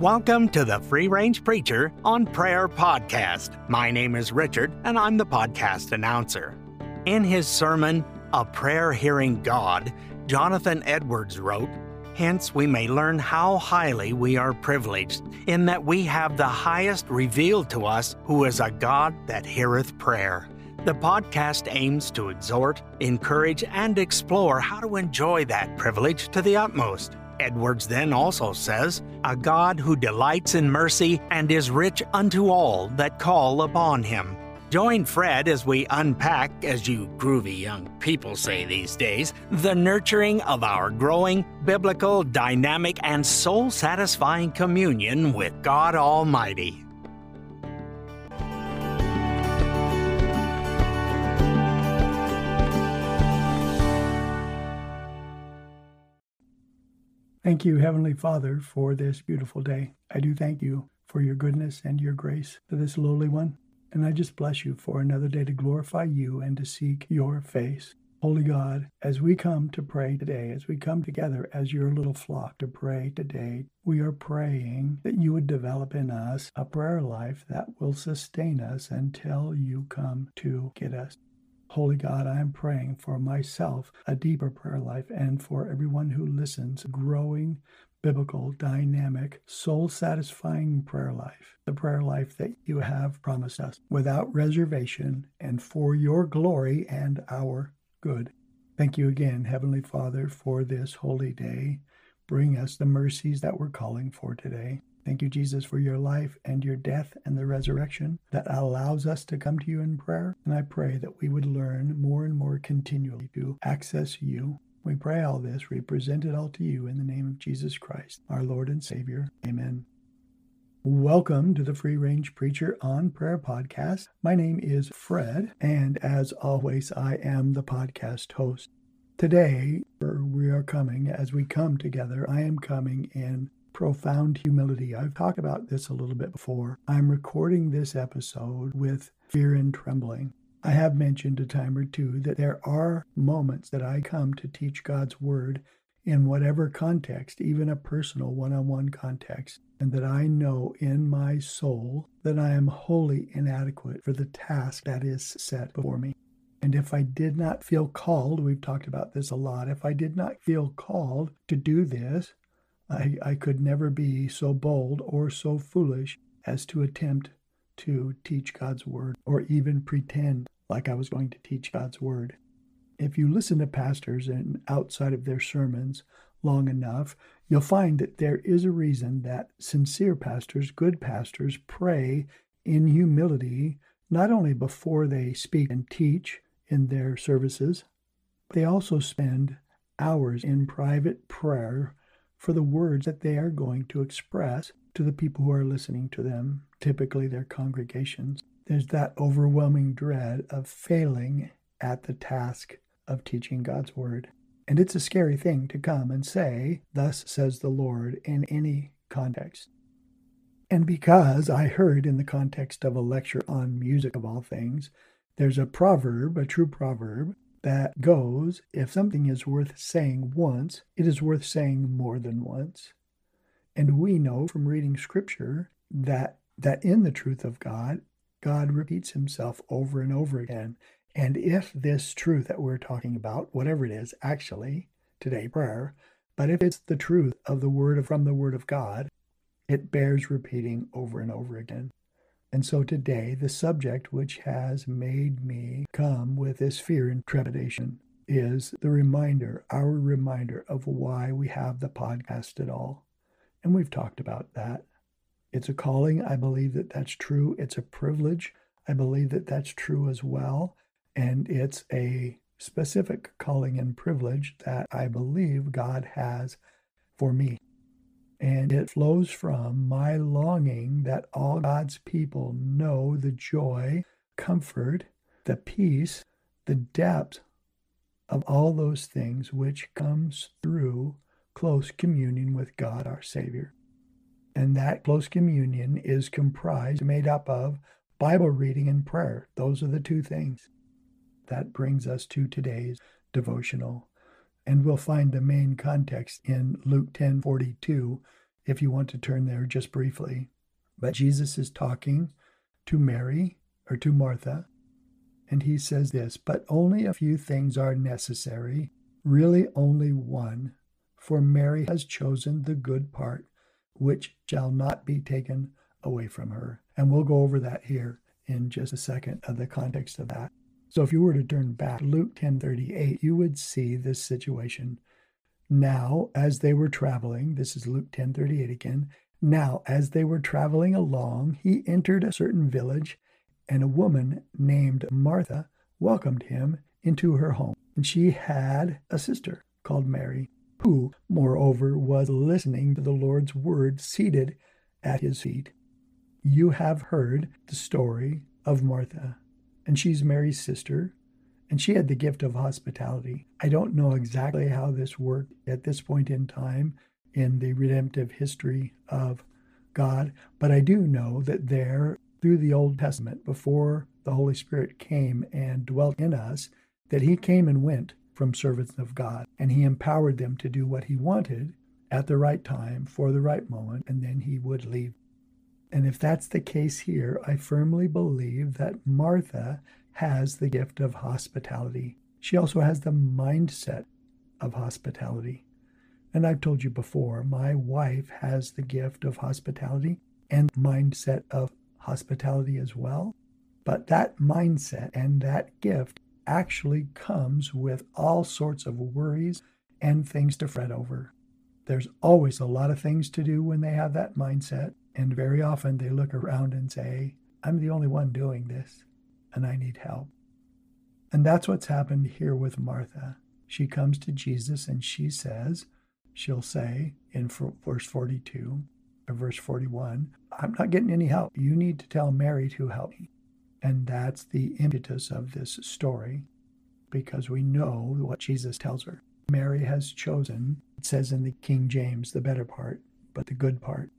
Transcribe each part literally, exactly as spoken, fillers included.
Welcome to the Free Range Preacher on Prayer Podcast. My name is Richard, and I'm the podcast announcer. In his sermon, A Prayer Hearing God, Jonathan Edwards wrote, "Hence we may learn how highly we are privileged, in that we have the highest revealed to us, who is a God that heareth prayer." The podcast aims to exhort, encourage, and explore how to enjoy that privilege to the utmost. Edwards then also says, "A God who delights in mercy and is rich unto all that call upon him." Join Fred as we unpack, as you groovy young people say these days, the nurturing of our growing, biblical, dynamic, and soul-satisfying communion with God Almighty. Thank you, Heavenly Father, for this beautiful day. I do thank you for your goodness and your grace to this lowly one. And I just bless you for another day to glorify you and to seek your face. Holy God, as we come to pray today, as we come together as your little flock to pray today, we are praying that you would develop in us a prayer life that will sustain us until you come to get us. Holy God, I am praying for myself a deeper prayer life and for everyone who listens, growing, biblical, dynamic, soul-satisfying prayer life, the prayer life that you have promised us without reservation and for your glory and our good. Thank you again, Heavenly Father, for this holy day. Bring us the mercies that we're calling for today. Thank you, Jesus, for your life and your death and the resurrection that allows us to come to you in prayer. And I pray that we would learn more and more continually to access you. We pray all this. We present it all to you in the name of Jesus Christ, our Lord and Savior. Amen. Welcome to the Free Range Preacher on Prayer Podcast. My name is Fred, and as always, I am the podcast host. Today, we are coming, as we come together, I am coming in profound humility. I've talked about this a little bit before. I'm recording this episode with fear and trembling. I have mentioned a time or two that there are moments that I come to teach God's word in whatever context, even a personal one-on-one context, and that I know in my soul that I am wholly inadequate for the task that is set before me. And if I did not feel called, we've talked about this a lot, if I did not feel called to do this, I, I could never be so bold or so foolish as to attempt to teach God's word or even pretend like I was going to teach God's word. If you listen to pastors and outside of their sermons long enough, you'll find that there is a reason that sincere pastors, good pastors, pray in humility, not only before they speak and teach in their services, but they also spend hours in private prayer for the words that they are going to express to the people who are listening to them, typically their congregations. There's that overwhelming dread of failing at the task of teaching God's word. And it's a scary thing to come and say, "Thus says the Lord," in any context. And because I heard in the context of a lecture on music of all things, there's a proverb, a true proverb, that goes, if something is worth saying once, it is worth saying more than once. And we know from reading Scripture that that in the truth of God, God repeats himself over and over again. And if this truth that we're talking about, whatever it is, actually, today prayer, but if it's the truth of the word of, from the word of God, it bears repeating over and over again. And so today, the subject which has made me come with this fear and trepidation is the reminder, our reminder of why we have the podcast at all. And we've talked about that. It's a calling. I believe that that's true. It's a privilege. I believe that that's true as well. And it's a specific calling and privilege that I believe God has for me. And it flows from my longing that all God's people know the joy, comfort, the peace, the depth of all those things which comes through close communion with God our Savior. And that close communion is comprised, made up of Bible reading and prayer. Those are the two things. That brings us to today's devotional. And we'll find the main context in Luke ten forty-two if you want to turn there just briefly. But Jesus is talking to Mary, or to Martha, and he says this, but only a few things are necessary, really only one, for Mary has chosen the good part, which shall not be taken away from her. And we'll go over that here in just a second of the context of that. So if you were to turn back Luke ten thirty-eight, you would see this situation. Now, as they were traveling, this is Luke ten thirty-eight again. Now, as they were traveling along, he entered a certain village, and a woman named Martha welcomed him into her home. And she had a sister called Mary, who, moreover, was listening to the Lord's word seated at his feet. You have heard the story of Martha. And she's Mary's sister, and she had the gift of hospitality. I don't know exactly how this worked at this point in time in the redemptive history of God, but I do know that there, through the Old Testament, before the Holy Spirit came and dwelt in us, that he came and went from servants of God, and he empowered them to do what he wanted at the right time, for the right moment, and then he would leave. And if that's the case here, I firmly believe that Martha has the gift of hospitality. She also has the mindset of hospitality. And I've told you before, my wife has the gift of hospitality and mindset of hospitality as well. But that mindset and that gift actually comes with all sorts of worries and things to fret over. There's always a lot of things to do when they have that mindset. And very often they look around and say, I'm the only one doing this, and I need help. And that's what's happened here with Martha. She comes to Jesus and she says, she'll say in verse forty-two or verse forty-one, I'm not getting any help. You need to tell Mary to help me. And that's the impetus of this story, because we know what Jesus tells her. Mary has chosen, it says in the King James, the better part, but the good part.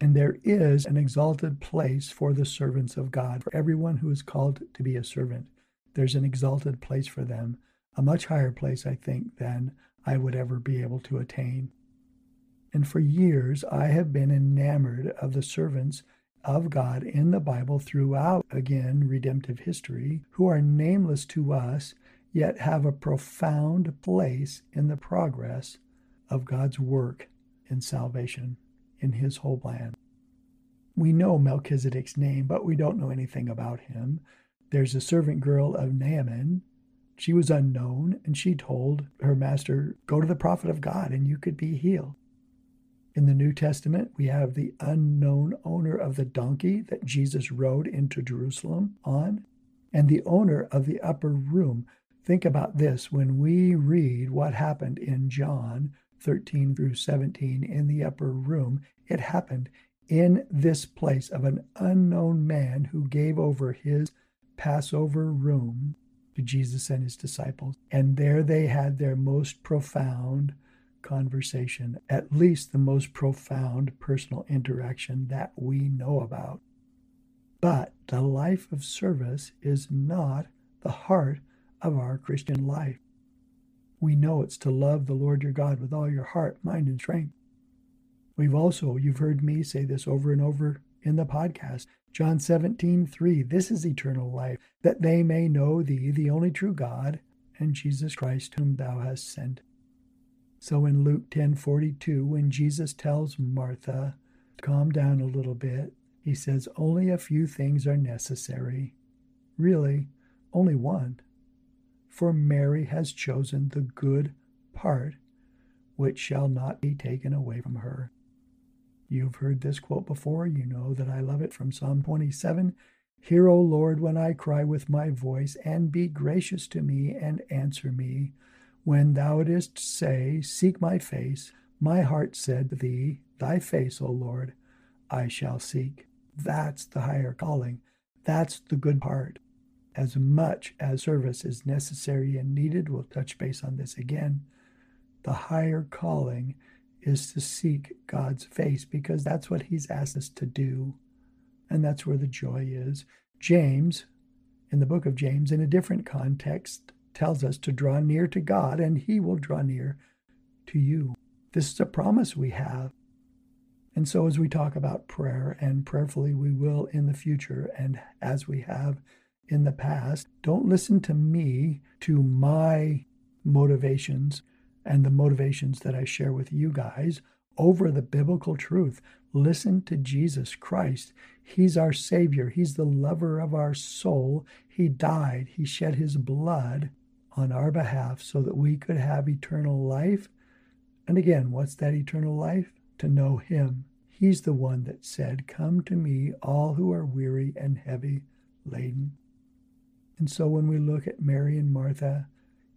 And there is an exalted place for the servants of God, for everyone who is called to be a servant. There's an exalted place for them, a much higher place, I think, than I would ever be able to attain. And for years, I have been enamored of the servants of God in the Bible throughout, again, redemptive history, who are nameless to us, yet have a profound place in the progress of God's work in salvation, in his whole plan. We know Melchizedek's name, but we don't know anything about him. There's a servant girl of Naaman. She was unknown, and she told her master, go to the prophet of God, and you could be healed. In the New Testament, we have the unknown owner of the donkey that Jesus rode into Jerusalem on, and the owner of the upper room. Think about this when we read what happened in John thirteen through seventeen in the upper room. It happened in this place of an unknown man who gave over his Passover room to Jesus and his disciples. And there they had their most profound conversation, at least the most profound personal interaction that we know about. But the life of service is not the heart of our Christian life. We know it's to love the Lord your God with all your heart, mind, and strength. We've also, you've heard me say this over and over in the podcast, John seventeen three, this is eternal life, that they may know thee, the only true God, and Jesus Christ, whom thou hast sent. So in Luke ten forty-two, when Jesus tells Martha to calm down a little bit, he says, only a few things are necessary. Really, only one. For Mary has chosen the good part, which shall not be taken away from her. You've heard this quote before. You know that I love it from Psalm twenty-seven. Hear, O Lord, when I cry with my voice, and be gracious to me, and answer me. When thou didst say, seek my face, my heart said to thee, thy face, O Lord, I shall seek. That's the higher calling. That's the good part. As much as service is necessary and needed, we'll touch base on this again, the higher calling is to seek God's face, because that's what he's asked us to do, and that's where the joy is. James, in the book of James, in a different context, tells us to draw near to God, and he will draw near to you. This is a promise we have. And so as we talk about prayer, and prayerfully we will in the future, and as we have in the past, don't listen to me, to my motivations and the motivations that I share with you guys over the biblical truth. Listen to Jesus Christ. He's our Savior. He's the lover of our soul. He died. He shed his blood on our behalf so that we could have eternal life. And again, what's that eternal life? To know him. He's the one that said, "Come to me, all who are weary and heavy laden." And so when we look at Mary and Martha,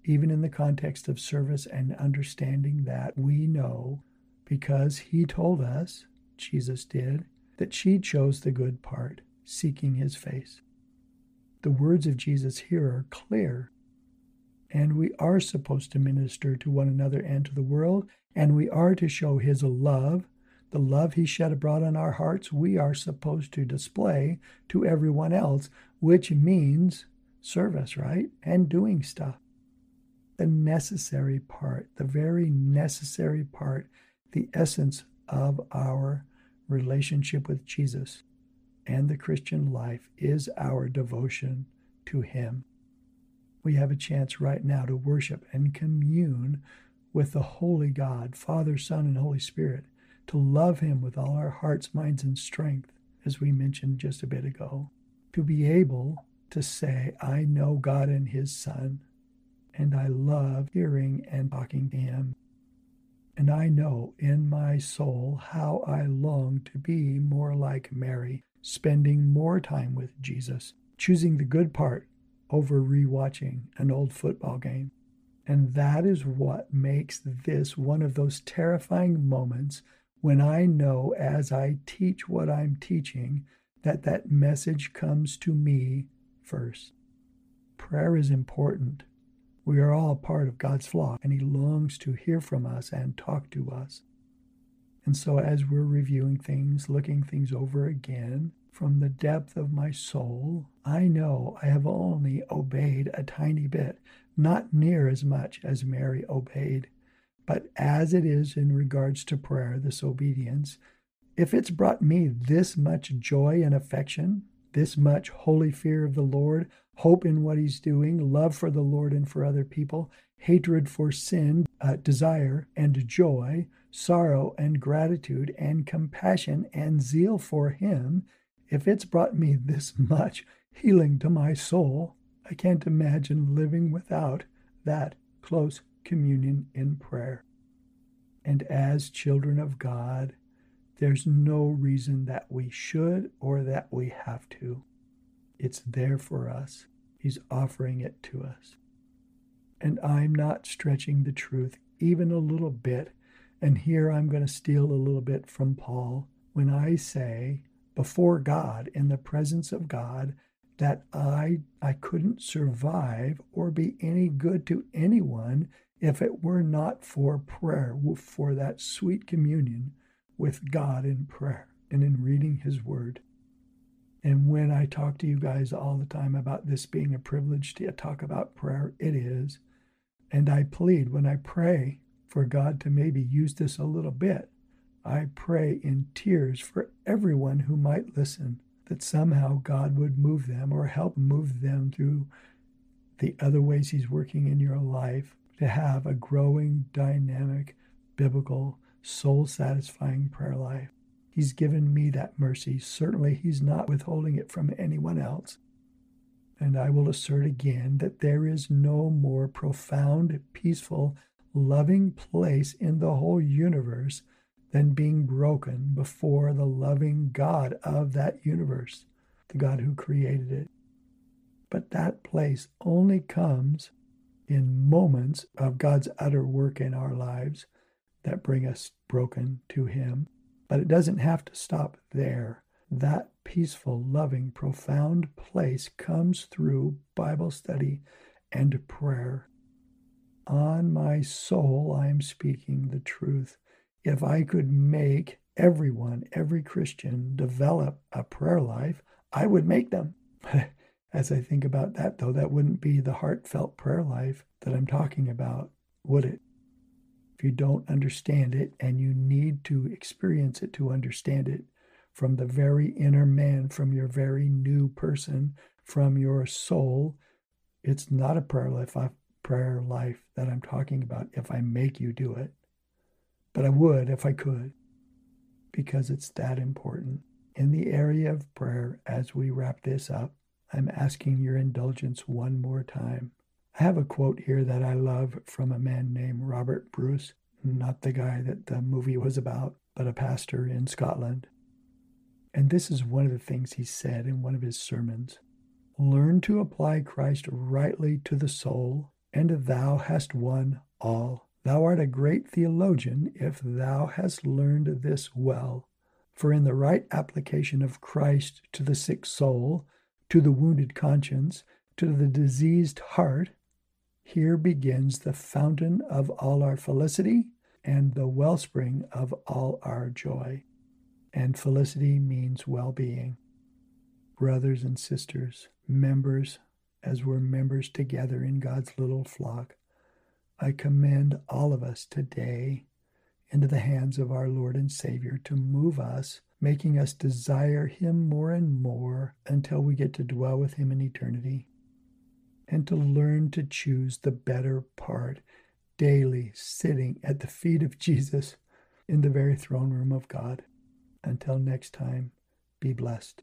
even in the context of service and understanding that, we know, because he told us, Jesus did, that she chose the good part, seeking his face. The words of Jesus here are clear, and we are supposed to minister to one another and to the world, and we are to show his love. The love he shed abroad on our hearts, we are supposed to display to everyone else, which means service, right? And doing stuff. The necessary part, the very necessary part, the essence of our relationship with Jesus and the Christian life is our devotion to him. We have a chance right now to worship and commune with the Holy God, Father, Son, and Holy Spirit, to love him with all our hearts, minds, and strength, as we mentioned just a bit ago, to be able to say, I know God and his Son, and I love hearing and talking to him, and I know in my soul how I long to be more like Mary, spending more time with Jesus, choosing the good part over rewatching an old football game. And that is what makes this one of those terrifying moments when I know, as I teach what I'm teaching, that that message comes to me first. Prayer is important. We are all part of God's flock, and he longs to hear from us and talk to us. And so as we're reviewing things, looking things over again, from the depth of my soul, I know I have only obeyed a tiny bit, not near as much as Mary obeyed. But as it is in regards to prayer, this obedience, if it's brought me this much joy and affection, this much holy fear of the Lord, hope in what he's doing, love for the Lord and for other people, hatred for sin, uh, desire and joy, sorrow and gratitude and compassion and zeal for him, if it's brought me this much healing to my soul, I can't imagine living without that close communion in prayer. And as children of God, there's no reason that we should or that we have to. It's there for us. He's offering it to us. And I'm not stretching the truth even a little bit. And here I'm going to steal a little bit from Paul when I say, before God, in the presence of God, that I, I couldn't survive or be any good to anyone if it were not for prayer, for that sweet communion with God in prayer and in reading his word. And when I talk to you guys all the time about this being a privilege to talk about prayer, it is. And I plead when I pray for God to maybe use this a little bit, I pray in tears for everyone who might listen, that somehow God would move them or help move them through the other ways he's working in your life to have a growing, dynamic, biblical, soul-satisfying prayer life. He's given me that mercy. Certainly, he's not withholding it from anyone else. And I will assert again that there is no more profound, peaceful, loving place in the whole universe than being broken before the loving God of that universe, the God who created it. But that place only comes in moments of God's utter work in our lives that bring us broken to him. But it doesn't have to stop there. That peaceful, loving, profound place comes through Bible study and prayer. On my soul, I am speaking the truth. If I could make everyone, every Christian, develop a prayer life, I would make them. As I think about that, though, that wouldn't be the heartfelt prayer life that I'm talking about, would it? if you don't understand it, and you need to experience it to understand it from the very inner man, from your very new person, from your soul. It's not a prayer life, a prayer life that I'm talking about if I make you do it. But I would if I could, because it's that important. In the area of prayer, as we wrap this up, I'm asking your indulgence one more time. I have a quote here that I love from a man named Robert Bruce, not the guy that the movie was about, but a pastor in Scotland. And this is one of the things he said in one of his sermons. Learn to apply Christ rightly to the soul, and thou hast won all. Thou art a great theologian if thou hast learned this well. For in the right application of Christ to the sick soul, to the wounded conscience, to the diseased heart, here begins the fountain of all our felicity and the wellspring of all our joy. And felicity means well-being. Brothers and sisters, members, as we're members together in God's little flock, I commend all of us today into the hands of our Lord and Savior to move us, making us desire Him more and more until we get to dwell with Him in eternity, and to learn to choose the better part daily, sitting at the feet of Jesus in the very throne room of God. Until next time, be blessed.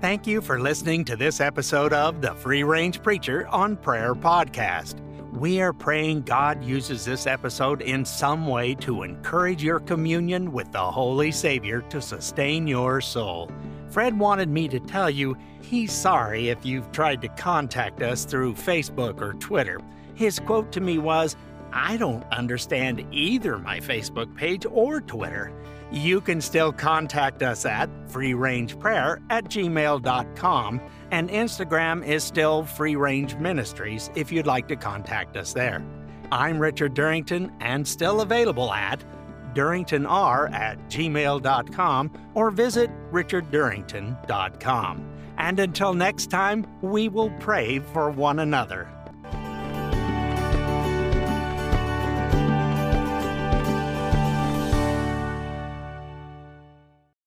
Thank you for listening to this episode of the Free Range Preacher on Prayer podcast. We are praying God uses this episode in some way to encourage your communion with the Holy Savior to sustain your soul. Fred wanted me to tell you he's sorry if you've tried to contact us through Facebook or Twitter. His quote to me was, I don't understand either my Facebook page or Twitter. You can still contact us at free range prayer at gmail dot com, and Instagram is still Free Range Ministries if you'd like to contact us there. I'm Richard Durrington, and still available at durrington r at gmail dot com or visit richard durrington dot com. And until next time, we will pray for one another.